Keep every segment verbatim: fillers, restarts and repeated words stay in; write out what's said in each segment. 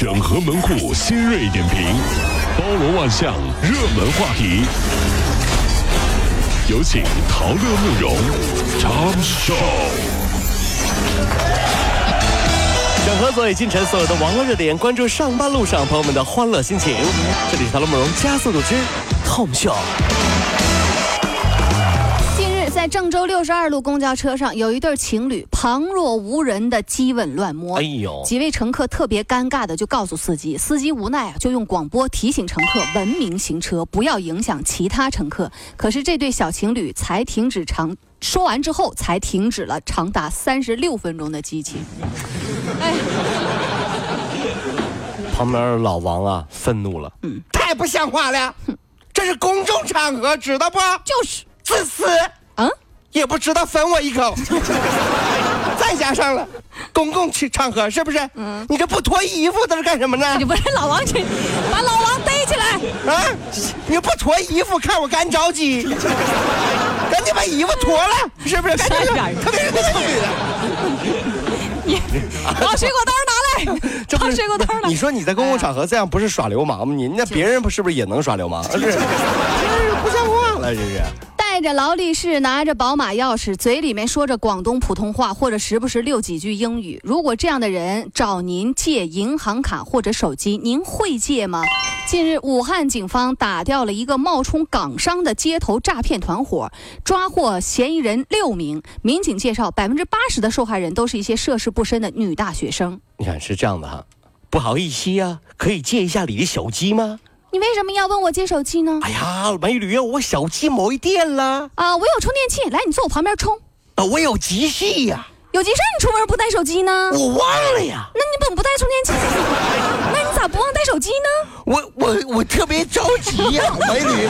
整合门户新锐点评，包罗万象，热门话题。有请陶乐慕容 Tom Show。整合所有进城所有的网络热点，关注上班路上朋友们的欢乐心情。这里是陶乐慕容加速度之 Tom Show。在郑州六十二路公交车上，有一对情侣旁若无人的激吻乱摸，哎呦！几位乘客特别尴尬的就告诉司机，司机无奈啊，就用广播提醒乘客文明行车，不要影响其他乘客。可是这对小情侣才停止长，说完之后才停止了长达三十六分钟的激情。哎，旁边老王啊，愤怒了，嗯，太不像话了，这是公众场合，知道不？就是自私。嗯，也不知道分我一口，再加上了公共场合是不是？嗯，你这不脱衣服这是干什么呢？你不是老王去把老王逮起来啊！你不脱衣服看我干着急，赶紧把衣服脱了，是不是？赶紧，特别是那个女的。把水果刀拿来，这把水果刀拿来。你说你在公共场合这样不是耍流氓吗？你那别人是不是也能耍流氓？是不是不像话了？这是。带着劳力士，拿着宝马钥匙，嘴里面说着广东普通话，或者时不时溜几句英语。如果这样的人找您借银行卡或者手机，您会借吗？近日，武汉警方打掉了一个冒充港商的街头诈骗团伙，抓获嫌疑人六名。民警介绍，百分之八十的受害人都是一些涉世不深的女大学生。你看是这样的哈，不好意思呀、啊，可以借一下你的手机吗？你为什么要问我借手机呢？哎呀，美女啊，我手机没电了啊！我有充电器，来，你坐我旁边充。啊，我有急事呀、啊！有急事你出门不带手机呢？我忘了呀。那你怎么不带充电器？那你咋不忘带手机呢？我我我特别着急呀、啊，美女，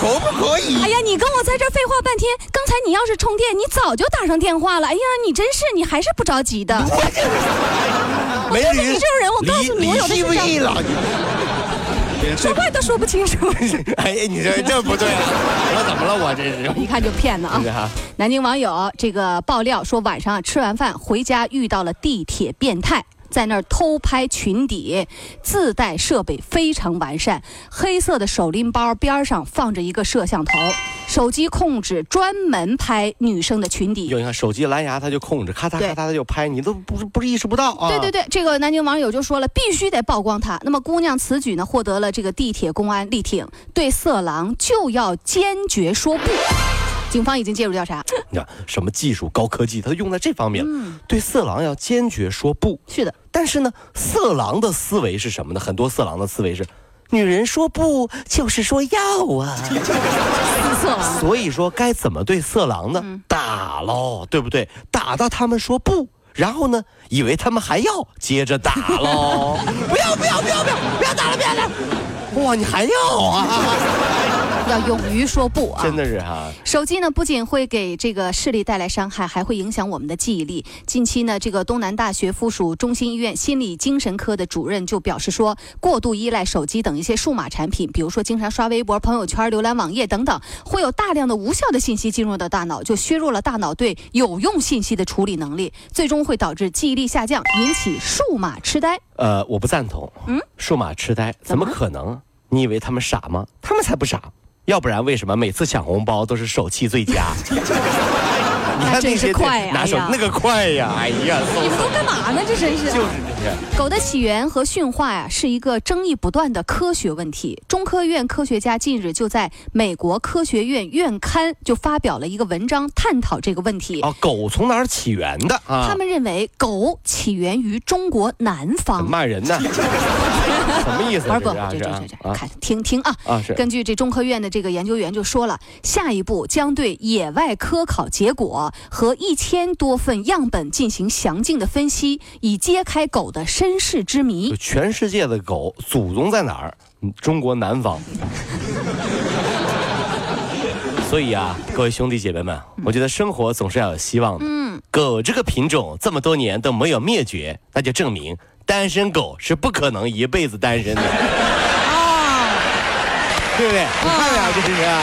可不可以？哎呀，你跟我在这废话半天，刚才你要是充电，你早就打上电话了。哎呀，你真是，你还是不着急的。美女，你这种人，我告诉你，我有的是着急。说话都说不清楚。哎，你这这不对啊！我怎么了？我这是一看就骗了啊！南京网友这个爆料说，晚上、啊、吃完饭回家遇到了地铁变态，在那儿偷拍裙底，自带设备非常完善，黑色的手拎包边上放着一个摄像头，手机控制专门拍女生的裙底。你看手机蓝牙它就控制，咔嚓咔嚓它就拍，你都不不是意识不到啊。对对对，这个南京网友就说了，必须得曝光它。那么姑娘此举呢，获得了这个地铁公安力挺，对色狼就要坚决说不。警方已经介入调查。你看什么技术高科技它用在这方面、嗯、对色狼要坚决说不。是的，但是呢色狼的思维是什么呢？很多色狼的思维是女人说不就是说要啊。所以说该怎么对色狼呢、嗯、打咯，对不对？打到他们说不，然后呢以为他们还要，接着打咯。不要不要不要不要不要打了，不要打了。哇，你还要啊。要勇于说不啊！真的是哈、啊。手机呢，不仅会给这个视力带来伤害，还会影响我们的记忆力。近期呢，这个东南大学附属中心医院心理精神科的主任就表示说，过度依赖手机等一些数码产品，比如说经常刷微博、朋友圈、浏览网页等等，会有大量的无效的信息进入到大脑，就削弱了大脑对有用信息的处理能力，最终会导致记忆力下降，引起数码痴呆。呃，我不赞同。嗯，数码痴呆怎么可能？你以为他们傻吗？他们才不傻。要不然为什么每次抢红包都是手气最佳？你看那些拿手那个快呀！哎呀，你们都干嘛呢？这真是就是这些。狗的起源和驯化呀、啊，是一个争议不断的科学问题。中科院科学家近日就在美国科学院院刊就发表了一个文章，探讨这个问题。啊，狗从哪儿起源的？啊，他们认为狗起源于中国南方。骂人呢？什么意思？不，这这这这，看听听啊啊！根据这中科院的这个研究员就说了，下一步将对野外科考结果和一千多份样本进行详尽的分析，以揭开狗的身世之谜。全世界的狗祖宗在哪儿？中国南方。所以啊，各位兄弟姐妹们，我觉得生活总是要有希望的。嗯，狗这个品种这么多年都没有灭绝，那就证明。单身狗是不可能一辈子单身的啊，对不对？你看呀，这是啊。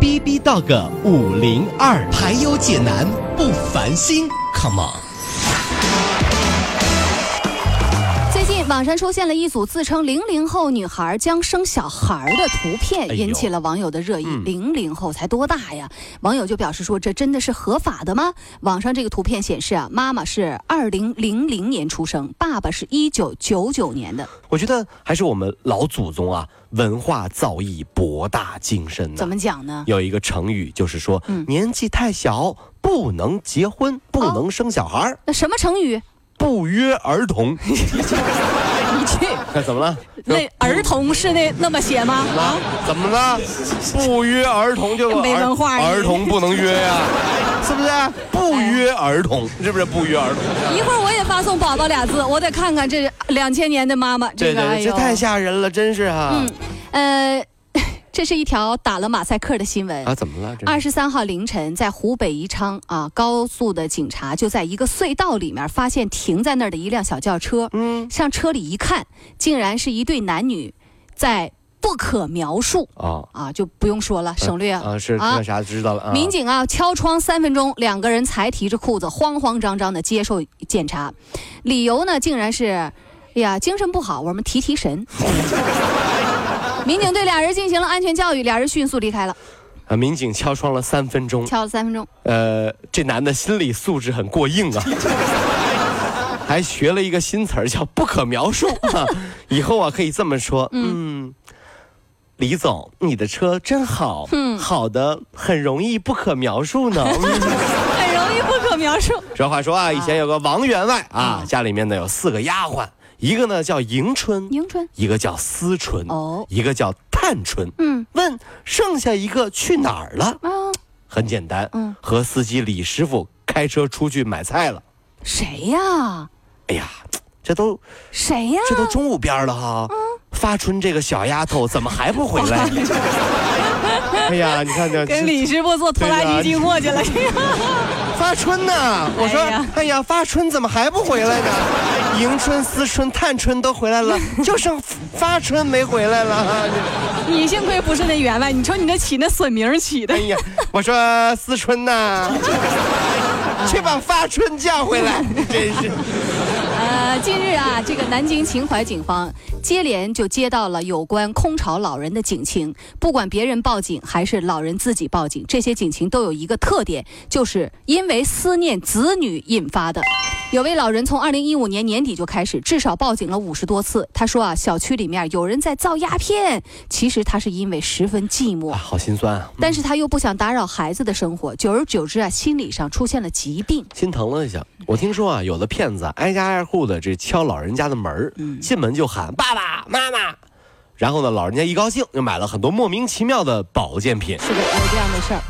B B Dog 五零二，排忧解难不烦心， Come on。网上出现了一组自称零零后女孩将生小孩的图片，引起了网友的热议。零零后才多大呀？网友就表示说，这真的是合法的吗？网上这个图片显示啊，妈妈是二零零零年出生，爸爸是一九九九年的。我觉得还是我们老祖宗啊，文化造诣博大精深啊。怎么讲呢？有一个成语就是说，嗯、年纪太小不能结婚，不能生小孩。哦、那什么成语？不约而同。你去那怎么了？那儿童是那那么写吗？啊，怎么了？不约儿童就没文化，儿童不能约呀、啊，是不是？不约儿童，是不是不约儿童？一会儿我也发送“宝宝”俩字，我得看看这两千年的妈妈，这个对对、哎、这太吓人了，真是哈、啊。嗯，呃。这是一条打了马赛克的新闻啊！怎么了？二十三号凌晨，在湖北宜昌啊，高速的警察就在一个隧道里面发现停在那儿的一辆小轿车。嗯，上车里一看，竟然是一对男女在不可描述啊、哦、啊，就不用说了，省略啊、呃呃、是那啥知道了。啊、民警啊敲窗三分钟，两个人才提着裤子，慌慌张张的接受检查，理由呢竟然是，哎呀，精神不好，我们提提神。民警对俩人进行了安全教育，俩人迅速离开了。啊，民警敲窗了三分钟，敲了三分钟。呃，这男的心理素质很过硬啊，还学了一个新词儿叫“不可描述”啊。以后啊，可以这么说，嗯。嗯李总，你的车真好，嗯，好的很容易不可描述呢，很容易不可描述。这话说啊，以前有个王员外啊，嗯、家里面呢有四个丫鬟。一个呢叫迎春，迎春，一个叫思春，哦，一个叫探春。嗯，问剩下一个去哪儿了？啊、哦，很简单，嗯，和司机李师傅开车出去买菜了。谁呀？哎呀，这都谁呀？这都中午边了哈。嗯，发春这个小丫头怎么还不回来？哎呀，你看这跟李师傅做拖拉机进货去了。发春呢？我说，哎呀，哎呀发春怎么还不回来呢？迎春、思春、探春都回来了，就剩发春没回来了、啊。你幸亏不是那员外，你瞅你那起那损名起的。哎呀，我说思春呐、啊，去把发春叫回来，真是。呃，近日啊，这个南京秦淮警方接连就接到了有关空巢老人的警情，不管别人报警还是老人自己报警，这些警情都有一个特点，就是因为思念子女引发的。有位老人从二零一五年年底就开始，至少报警了五十多次。他说啊，小区里面有人在造鸦片，其实他是因为十分寂寞，啊、好心酸啊。嗯、但是他又不想打扰孩子的生活，久而久之啊，心理上出现了疾病。心疼了一下，我听说啊，有的骗子挨家挨户的这敲老人家的门，嗯、进门就喊爸爸妈妈，然后呢，老人家一高兴就买了很多莫名其妙的保健品。是的，有这样的事儿。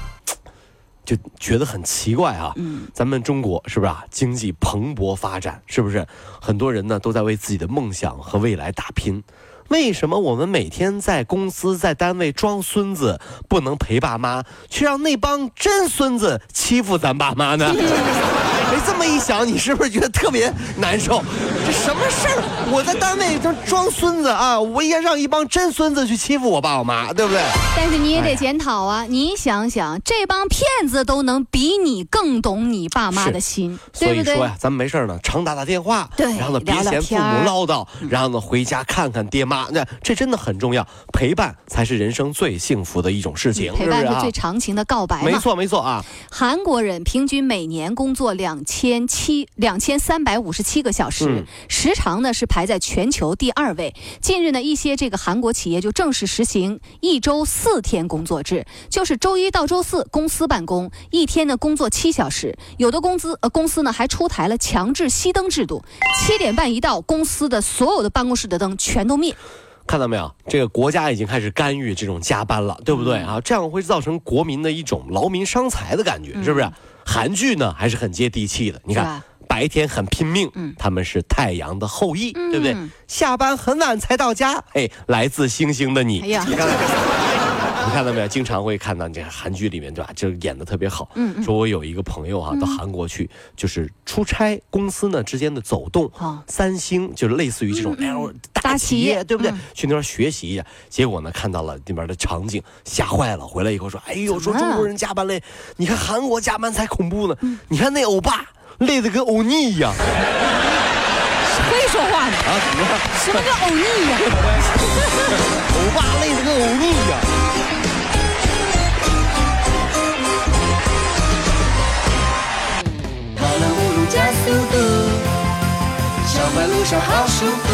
就觉得很奇怪啊，嗯，咱们中国是不是啊，经济蓬勃发展，是不是很多人呢都在为自己的梦想和未来打拼？为什么我们每天在公司在单位装孙子，不能陪爸妈，却让那帮真孙子欺负咱爸妈呢？没这么一想，你是不是觉得特别难受？这什么事儿？我在单位都装孙子啊，我也让一帮真孙子去欺负我爸我妈，对不对？但是你也得检讨啊！哎、你想想，这帮骗子都能比你更懂你爸妈的心，对不对？所以说呀、啊，咱们没事呢，常打打电话，对，然后呢别嫌父母唠叨，然后呢回家看看爹妈，那这真的很重要。陪伴才是人生最幸福的一种事情，嗯、陪伴是最长情的告白嘛。没错没错啊！韩国人平均每年工作两。千七两千三百五十七个小时，嗯、时长呢是排在全球第二位。近日呢，一些这个韩国企业就正式实行一周四天工作制，就是周一到周四公司办公，一天呢工作七小时。有的公司呃公司呢还出台了强制熄灯制度，七点半一到，公司的所有的办公室的灯全都灭。看到没有，这个国家已经开始干预这种加班了，对不对啊？这样会造成国民的一种劳民伤财的感觉，是不是？韩剧呢还是很接地气的，你看白天很拼命，他们是太阳的后裔，对不对？下班很晚才到家，哎，来自星星的你，你看你看到没有？经常会看到这韩剧里面，对吧？就演得特别好。嗯，说我有一个朋友哈、啊，到韩国去，就是出差，公司呢之间的走动，哦、三星就是类似于这种、嗯、大企业，对不对？嗯、去那边学习一下，结果呢看到了那边的场景，吓坏了。回来以后说：“哎呦，说中国人加班累，你看韩国加班才恐怖呢。嗯、你看那欧巴累得跟欧尼一样。”会说话呢？啊，怎么了？什么叫欧尼呀？欧巴累得跟欧尼一样。加速度，上班路上好舒服。